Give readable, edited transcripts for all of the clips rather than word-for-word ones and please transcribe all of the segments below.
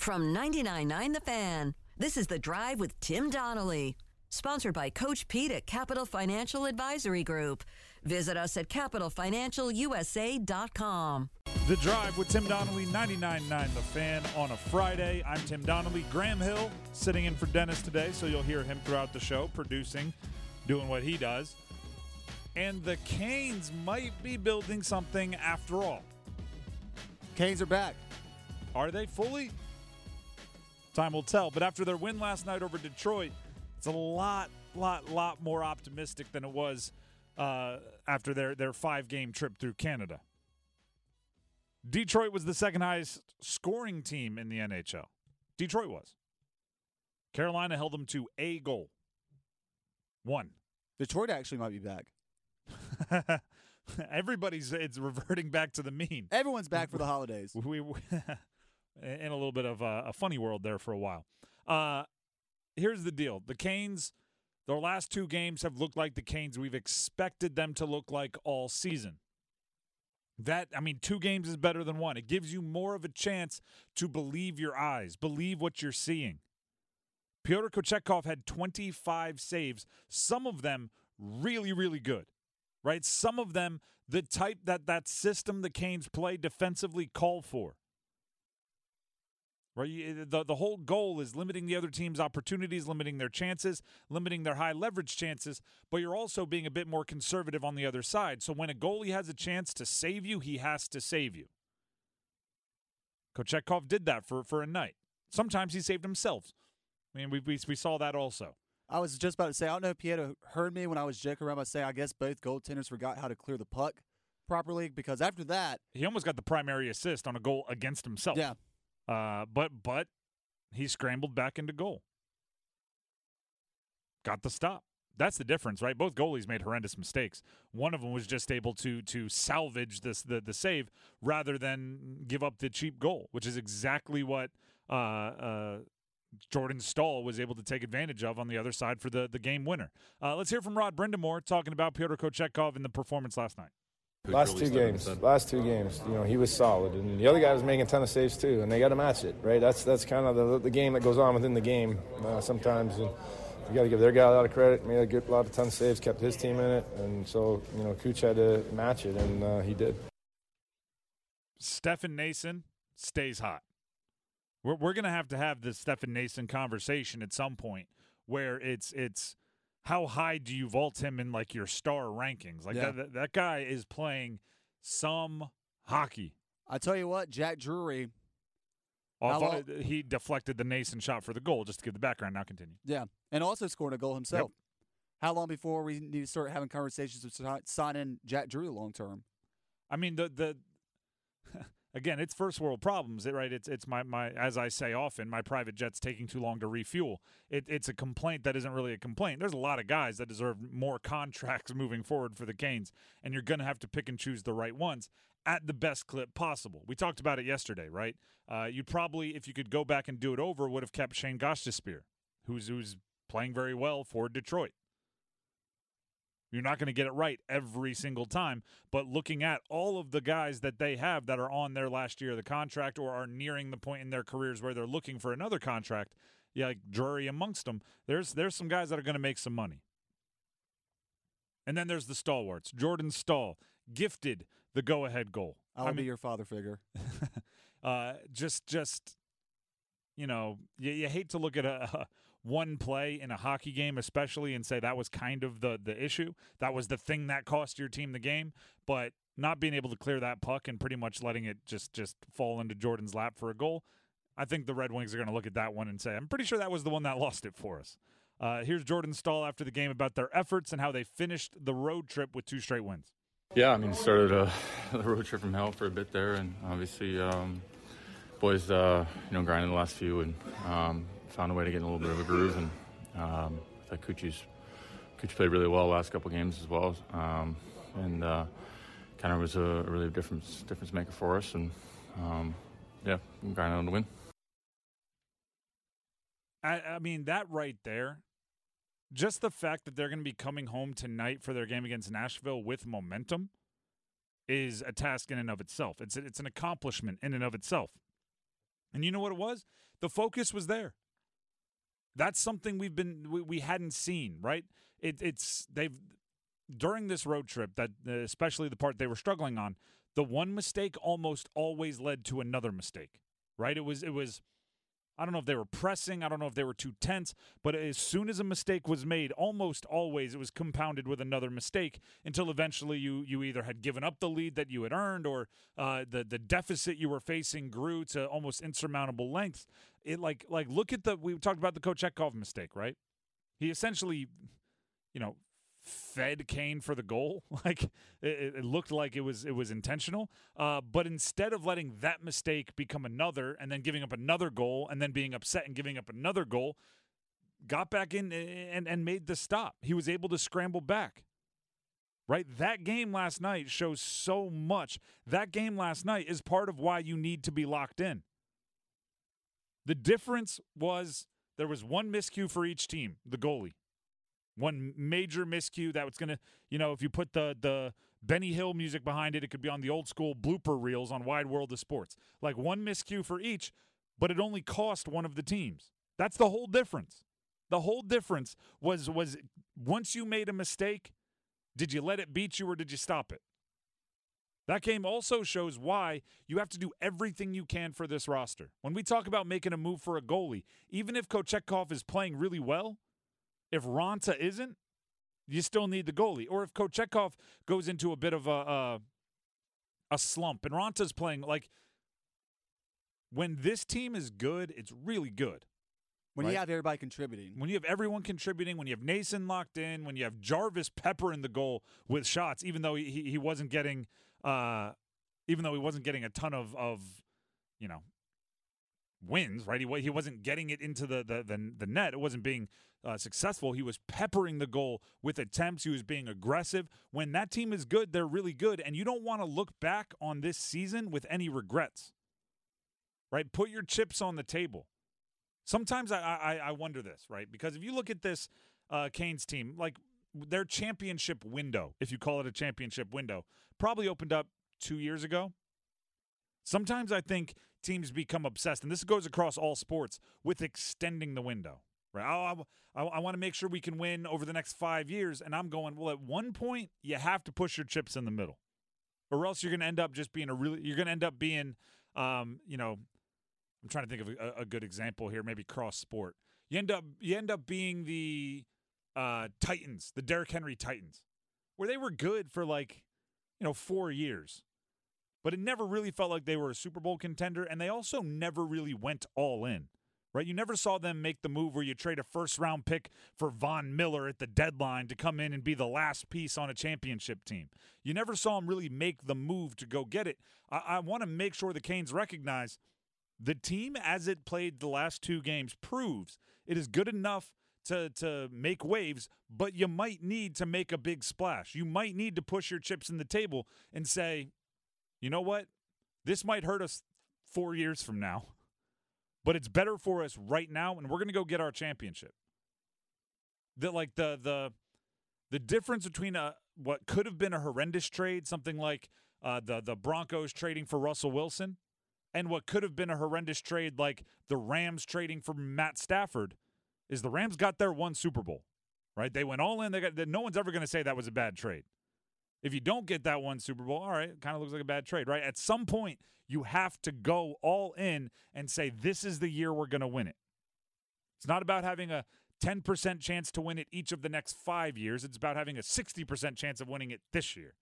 From 99.9 The Fan, this is The Drive with Tim Donnelly. Sponsored by Coach Pete at Capital Financial Advisory Group. Visit us at CapitalFinancialUSA.com. The Drive with Tim Donnelly, 99.9 The Fan on a Friday. I'm Tim Donnelly. Graham Hill sitting in for Dennis today, so you'll hear him throughout the show, producing, doing what he does. And the Canes might be building something after all. Canes are back. Are they fully? Time will tell. But after their win last night over Detroit, it's a lot more optimistic than it was after their five-game trip through Canada. Detroit was the second highest scoring team in the NHL. Detroit was. Carolina held them to a goal. One. Detroit actually might be back. It's reverting back to the mean. Everyone's back for the holidays. We in a little bit of a funny world there for a while. Here's the deal. The Canes, their last two games have looked like the Canes we've expected them to look like all season. Two games is better than one. It gives you more of a chance to believe your eyes, believe what you're seeing. Pyotr Kochetkov had 25 saves, some of them really, really good, right? Some of them the type that system the Canes play defensively call for. Right? The whole goal is limiting the other team's opportunities, limiting their chances, limiting their high leverage chances, but you're also being a bit more conservative on the other side. So when a goalie has a chance to save you, he has to save you. Kochetkov did that for a night. Sometimes he saved himself. I mean, we saw that also. I was just about to say, I don't know if Pietro heard me when I was joking around by saying, I guess both goaltenders forgot how to clear the puck properly, because after that, he almost got the primary assist on a goal against himself. Yeah. But he scrambled back into goal. Got the stop. That's the difference, right? Both goalies made horrendous mistakes. One of them was just able to salvage the save rather than give up the cheap goal, which is exactly what Jordan Staal was able to take advantage of on the other side for the game winner. Let's hear from Rod Brind'Amour talking about Pyotr Kochetkov and the performance last night. Last two games, you know, he was solid, and the other guy was making a ton of saves too, and they got to match it, right? That's kind of the game that goes on within the game sometimes. And you got to give their guy a lot of credit. Made a ton of saves, kept his team in it, and so you know, Cooch had to match it, and he did. Stephen Nason stays hot. We're going to have this Stephen Nason conversation at some point, where it's. How high do you vault him in, like, your star rankings? That guy is playing some hockey. I tell you what, Jack Drury. He deflected the Nason shot for the goal, just to give the background. Now continue. Yeah, and also scored a goal himself. Yep. How long before we need to start having conversations with signing Jack Drury long-term? I mean, the again, it's first world problems, right? It's my as I say often, my private jet's taking too long to refuel. It's a complaint that isn't really a complaint. There's a lot of guys that deserve more contracts moving forward for the Canes, and you're going to have to pick and choose the right ones at the best clip possible. We talked about it yesterday, right? You probably, if you could go back and do it over, would have kept Shane Gostisbehere, who's playing very well for Detroit. You're not going to get it right every single time, but looking at all of the guys that they have that are on their last year of the contract or are nearing the point in their careers where they're looking for another contract, like Drury amongst them, there's some guys that are going to make some money. And then there's the stalwarts. Jordan Staal gifted the go-ahead goal. I'll be your father figure. You know, you hate to look at a one play in a hockey game especially and say that was kind of the issue. That was the thing that cost your team the game. But not being able to clear that puck and pretty much letting it just fall into Jordan's lap for a goal, I think the Red Wings are going to look at that one and say, I'm pretty sure that was the one that lost it for us. Here's Jordan Staal after the game about their efforts and how they finished the road trip with two straight wins. Yeah, I mean, started the road trip from hell for a bit there, and obviously boys, grinded the last few and found a way to get in a little bit of a groove. And I thought Cooch played really well the last couple games as well. And kind of was a really difference maker for us. And, grinded on the win. I mean, that right there, just the fact that they're going to be coming home tonight for their game against Nashville with momentum is a task in and of itself. It's an accomplishment in and of itself. And you know what it was? The focus was there. That's something we hadn't seen, right? They've during this road trip, that especially the part they were struggling on, the one mistake almost always led to another mistake, right? It was I don't know if they were pressing, I don't know if they were too tense, but as soon as a mistake was made, almost always it was compounded with another mistake until eventually you either had given up the lead that you had earned or the deficit you were facing grew to almost insurmountable lengths. Look at we talked about the Kochetkov mistake, right? He essentially, fed Kane for the goal. It looked like it was intentional. But instead of letting that mistake become another and then giving up another goal and then being upset and giving up another goal, got back in and made the stop. He was able to scramble back. Right? That game last night shows so much. That game last night is part of why you need to be locked in. The difference was there was one miscue for each team, the goalie. One major miscue that was going to, if you put the Benny Hill music behind it, it could be on the old school blooper reels on Wide World of Sports. One miscue for each, but it only cost one of the teams. That's the whole difference. The whole difference was once you made a mistake, did you let it beat you or did you stop it? That game also shows why you have to do everything you can for this roster. When we talk about making a move for a goalie, even if Kochetkov is playing really well, if Raanta isn't, you still need the goalie. Or if Kochetkov goes into a bit of a slump and Ranta's playing, when this team is good, it's really good. When right? You have everybody contributing. When you have everyone contributing, when you have Nason locked in, when you have Jarvis Pepper in the goal with shots, even though he wasn't getting a ton of wins, right? He wasn't getting it into the net. It wasn't being successful. He was peppering the goal with attempts. He was being aggressive. When that team is good, they're really good, and you don't want to look back on this season with any regrets, right? Put your chips on the table. Sometimes I wonder this, right? Because if you look at this Canes team, their championship window, if you call it a championship window, probably opened up 2 years ago. Sometimes I think teams become obsessed, and this goes across all sports, with extending the window. Right? I want to make sure we can win over the next 5 years, and I'm going, well, at one point you have to push your chips in the middle, or else you're going to end up just being I'm trying to think of a good example here, maybe cross sport. You end up being the Titans, the Derrick Henry Titans, where they were good for 4 years. But it never really felt like they were a Super Bowl contender, and they also never really went all in, right? You never saw them make the move where you trade a first-round pick for Von Miller at the deadline to come in and be the last piece on a championship team. You never saw them really make the move to go get it. I want to make sure the Canes recognize the team as it played the last two games proves it is good enough to make waves, but you might need to make a big splash. You might need to push your chips in the table and say, you know what? This might hurt us 4 years from now, but it's better for us right now, and we're going to go get our championship. The difference between what could have been a horrendous trade, something like the Broncos trading for Russell Wilson, and what could have been a horrendous trade like the Rams trading for Matt Stafford, is the Rams got their one Super Bowl, right? They went all in. No one's ever going to say that was a bad trade. If you don't get that one Super Bowl, all right, it kind of looks like a bad trade, right? At some point, you have to go all in and say, this is the year we're going to win it. It's not about having a 10% chance to win it each of the next 5 years. It's about having a 60% chance of winning it this year.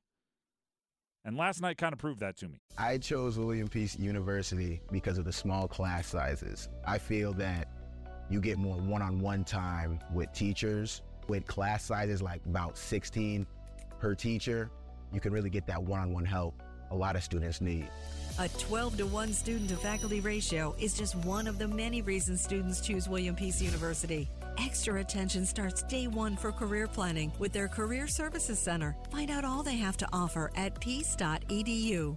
And last night kind of proved that to me. I chose William Peace University because of the small class sizes. I feel that you get more one-on-one time with teachers, with class sizes like about 16 per teacher, you can really get that one-on-one help a lot of students need. A 12-to-1 student-to-faculty ratio is just one of the many reasons students choose William Peace University. Extra attention starts day one for career planning with their Career Services Center. Find out all they have to offer at peace.edu.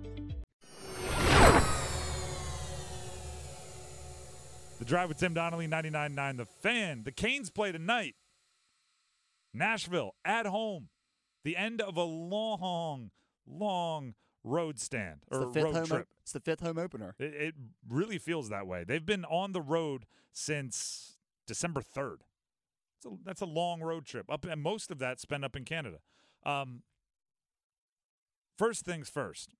The Drive with Tim Donnelly, 99.9 The Fan. The Canes play tonight. Nashville, at home. The end of a long, long road stand or road trip. It's the fifth home opener. It really feels that way. They've been on the road since December 3rd. That's a long road trip, up, and most of that spent up in Canada. First things first.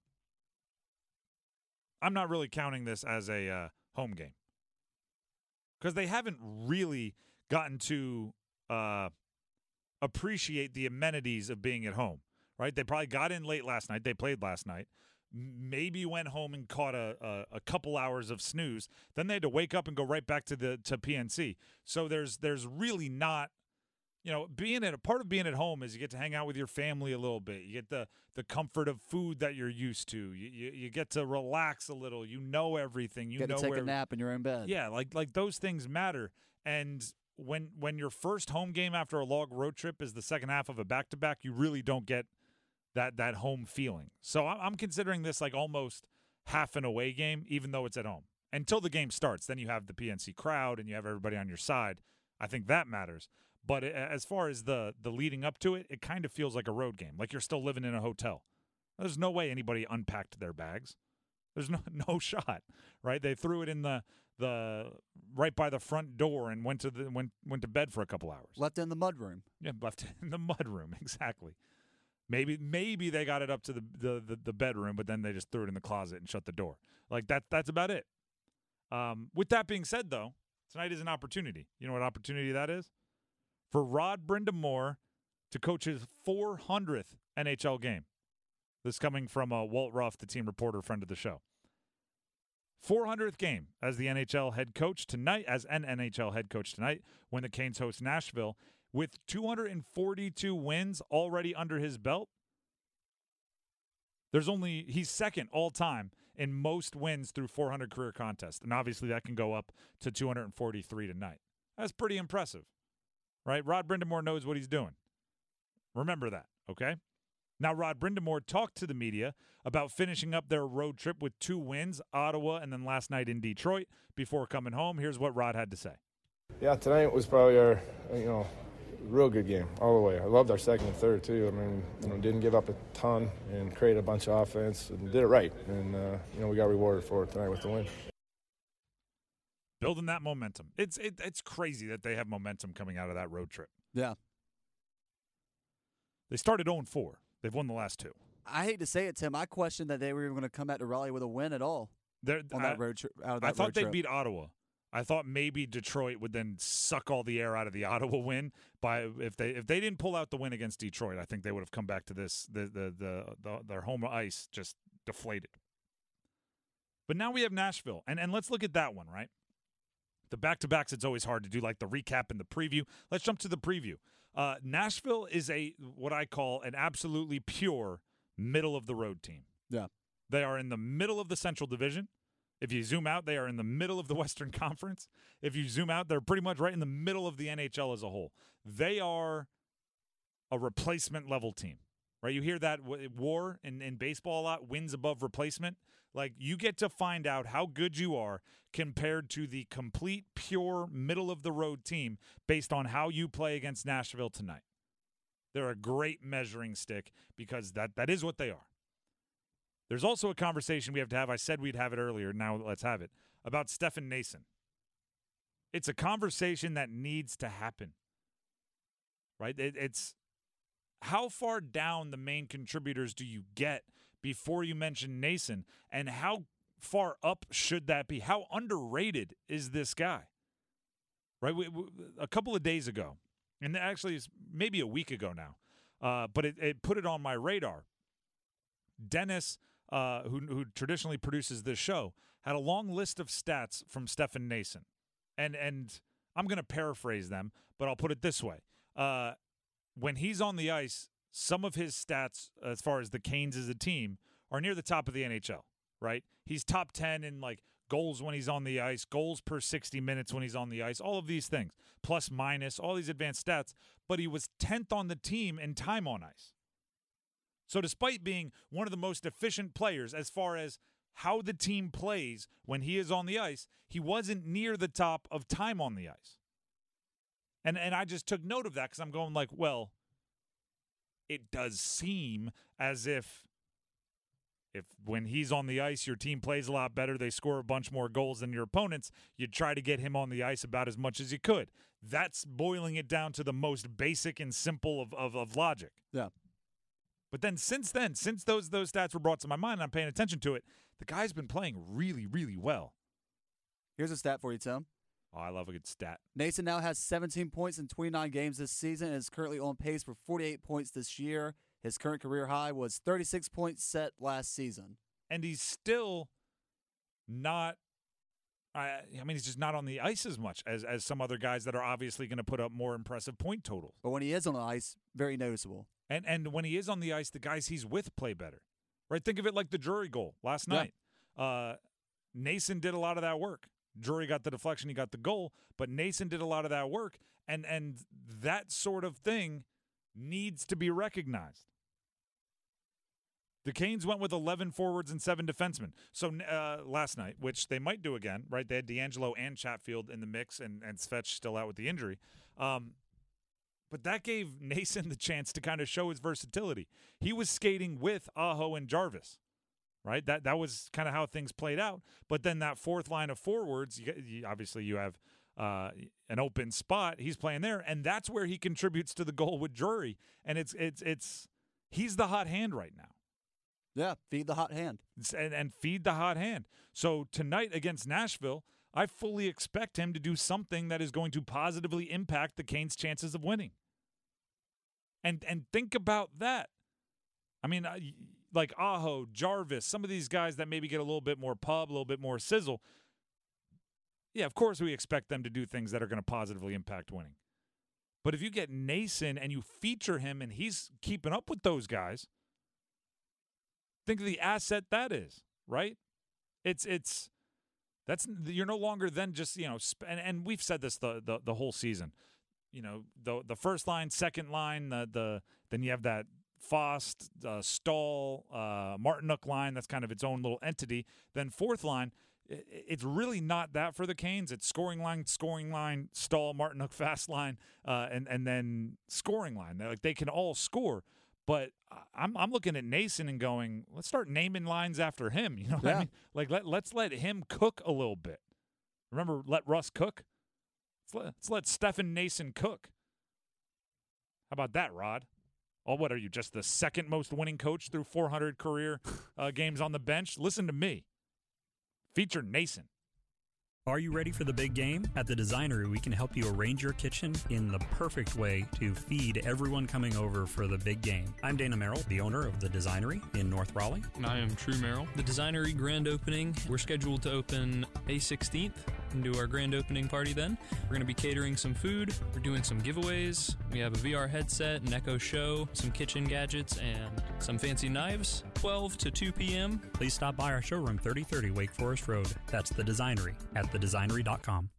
I'm not really counting this as a home game, because they haven't really gotten to appreciate the amenities of being at home, right? They probably got in late last night. They played last night. Maybe went home and caught a couple hours of snooze. Then they had to wake up and go right back to PNC. So there's really not, you know, part of being at home is you get to hang out with your family a little bit. You get the comfort of food that you're used to. You get to relax a little. You know everything. You get to take a nap in your own bed. Yeah, like those things matter. And when your first home game after a long road trip is the second half of a back-to-back, you really don't get that home feeling. So I'm considering this like almost half an away game, even though it's at home. Until the game starts, then you have the PNC crowd and you have everybody on your side. I think that matters. But as far as the leading up to it, it kind of feels like a road game, like you're still living in a hotel. There's no way anybody unpacked their bags. There's no shot, right? They threw it in the right by the front door and went to bed for a couple hours. Left in the mudroom. Yeah, left in the mudroom, exactly. Maybe they got it up to the bedroom, but then they just threw it in the closet and shut the door. Like that's about it. With that being said, though, tonight is an opportunity. You know what opportunity that is? For Rod Brind'Amour to coach his 400th NHL game. This coming from Walt Ruff, the team reporter, friend of the show. 400th game as the NHL head coach tonight, as an NHL head coach tonight, when the Canes host Nashville. With 242 wins already under his belt, he's second all time in most wins through 400 career contests. And obviously that can go up to 243 tonight. That's pretty impressive. Right? Rod Brind'Amour knows what he's doing. Remember that, okay? Now, Rod Brind'Amour talked to the media about finishing up their road trip with 2 wins, Ottawa, and then last night in Detroit before coming home. Here's what Rod had to say. Yeah, tonight was probably our, real good game all the way. I loved our second and third, too. I mean, didn't give up a ton and created a bunch of offense and did it right. And, we got rewarded for it tonight with the win. Building that momentum. It's crazy that they have momentum coming out of that road trip. Yeah. They started 0-4. They've won the last 2. I hate to say it, Tim. I questioned that they were even going to come out to Raleigh with a win at all on that road trip. I thought they'd beat Ottawa. I thought maybe Detroit would then suck all the air out of the Ottawa win by if they didn't pull out the win against Detroit. I think they would have come back to this their home ice just deflated. But now we have Nashville, and let's look at that one, right? The back-to-backs, it's always hard to do like the recap and the preview. Let's jump to the preview. Nashville is what I call an absolutely pure middle-of-the-road team. Yeah. They are in the middle of the Central Division. If you zoom out, they are in the middle of the Western Conference. If you zoom out, they're pretty much right in the middle of the NHL as a whole. They are a replacement-level team, right? You hear that war in baseball a lot, wins above replacement. Like, you get to find out how good you are compared to the complete, pure, middle-of-the-road team based on how you play against Nashville tonight. They're a great measuring stick because that is what they are. There's also a conversation we have to have. I said we'd have it earlier. Now let's have it. About Stephen Nason. It's a conversation that needs to happen, right? It's how far down the main contributors do you get before you mention Nason, and how far up should that be? How underrated is this guy? Right, a couple of days ago, and actually it's maybe a week ago now, but it put it on my radar. Dennis who traditionally produces this show, had a long list of stats from Stephen Nason. And I'm going to paraphrase them, but I'll put it this way. When he's on the ice, some of his stats, as far as the Canes as a team, are near the top of the NHL, right? He's top 10 in, like, goals when he's on the ice, goals per 60 minutes when he's on the ice, all of these things, plus, minus, all these advanced stats. But he was 10th on the team in time on ice. So despite being one of the most efficient players as far as how the team plays when he is on the ice, he wasn't near the top of time on the ice. And I just took note of that because I'm going like, well, it does seem as if when he's on the ice, your team plays a lot better, they score a bunch more goals than your opponents, you try to get him on the ice about as much as you could. That's boiling it down to the most basic and simple of logic. Yeah. But then since those stats were brought to my mind and I'm paying attention to it, the guy's been playing really, really well. Here's a stat for you, Tim. Oh, I love a good stat. Nason now has 17 points in 29 games this season and is currently on pace for 48 points this year. His current career high was 36 points set last season. And he's still not – I mean, he's just not on the ice as much as some other guys that are obviously going to put up more impressive point totals. But when he is on the ice, very noticeable. And when he is on the ice, the guys he's with play better. Right? Think of it like the Drury goal last night. Yeah. Nason did a lot of that work. Drury got the deflection, he got the goal, but Nason did a lot of that work, and that sort of thing needs to be recognized. The Canes went with 11 forwards and 7 defensemen. So last night, which they might do again, right? They had D'Angelo and Chatfield in the mix, and Svech still out with the injury. But that gave Nason the chance to kind of show his versatility. He was skating with Aho and Jarvis. Right, that was kind of how things played out. But then that fourth line of forwards, obviously you have an open spot. He's playing there, and that's where he contributes to the goal with Drury. And it's he's the hot hand right now. Yeah, feed the hot hand and feed the hot hand. So tonight against Nashville, I fully expect him to do something that is going to positively impact the Canes' chances of winning. And think about that. I mean. Like Aho, Jarvis, some of these guys that maybe get a little bit more pub, a little bit more sizzle. Yeah, of course we expect them to do things that are going to positively impact winning. But if you get Nason and you feature him and he's keeping up with those guys, think of the asset that is, right? It's that's you're no longer then just, you know, and we've said this the whole season. You know, the first line, second line, then you have that Fost, Staal, Martinook line, that's kind of its own little entity. Then fourth line, it's really not that for the Canes. It's scoring line, Staal, Martinook, fast line, and then scoring line. They're like, they can all score. But I'm looking at Nason and going, let's start naming lines after him. You know what I mean? Like, let's let him cook a little bit. Remember, let Russ cook? Let's let Stephen Nason cook. How about that, Rod? Oh, what are you, just the second most winning coach through 400 career games on the bench? Listen to me. Feature Nason. Are you ready for the big game? At The Designery, we can help you arrange your kitchen in the perfect way to feed everyone coming over for the big game. I'm Dana Merrill, the owner of The Designery in North Raleigh. And I am True Merrill. The Designery grand opening, we're scheduled to open May 16th and do our grand opening party then. We're going to be catering some food. We're doing some giveaways. We have a VR headset, an Echo Show, some kitchen gadgets, and some fancy knives. 12 to 2 p.m. Please stop by our showroom, 3030 Wake Forest Road. That's The Designery at thedesignery.com.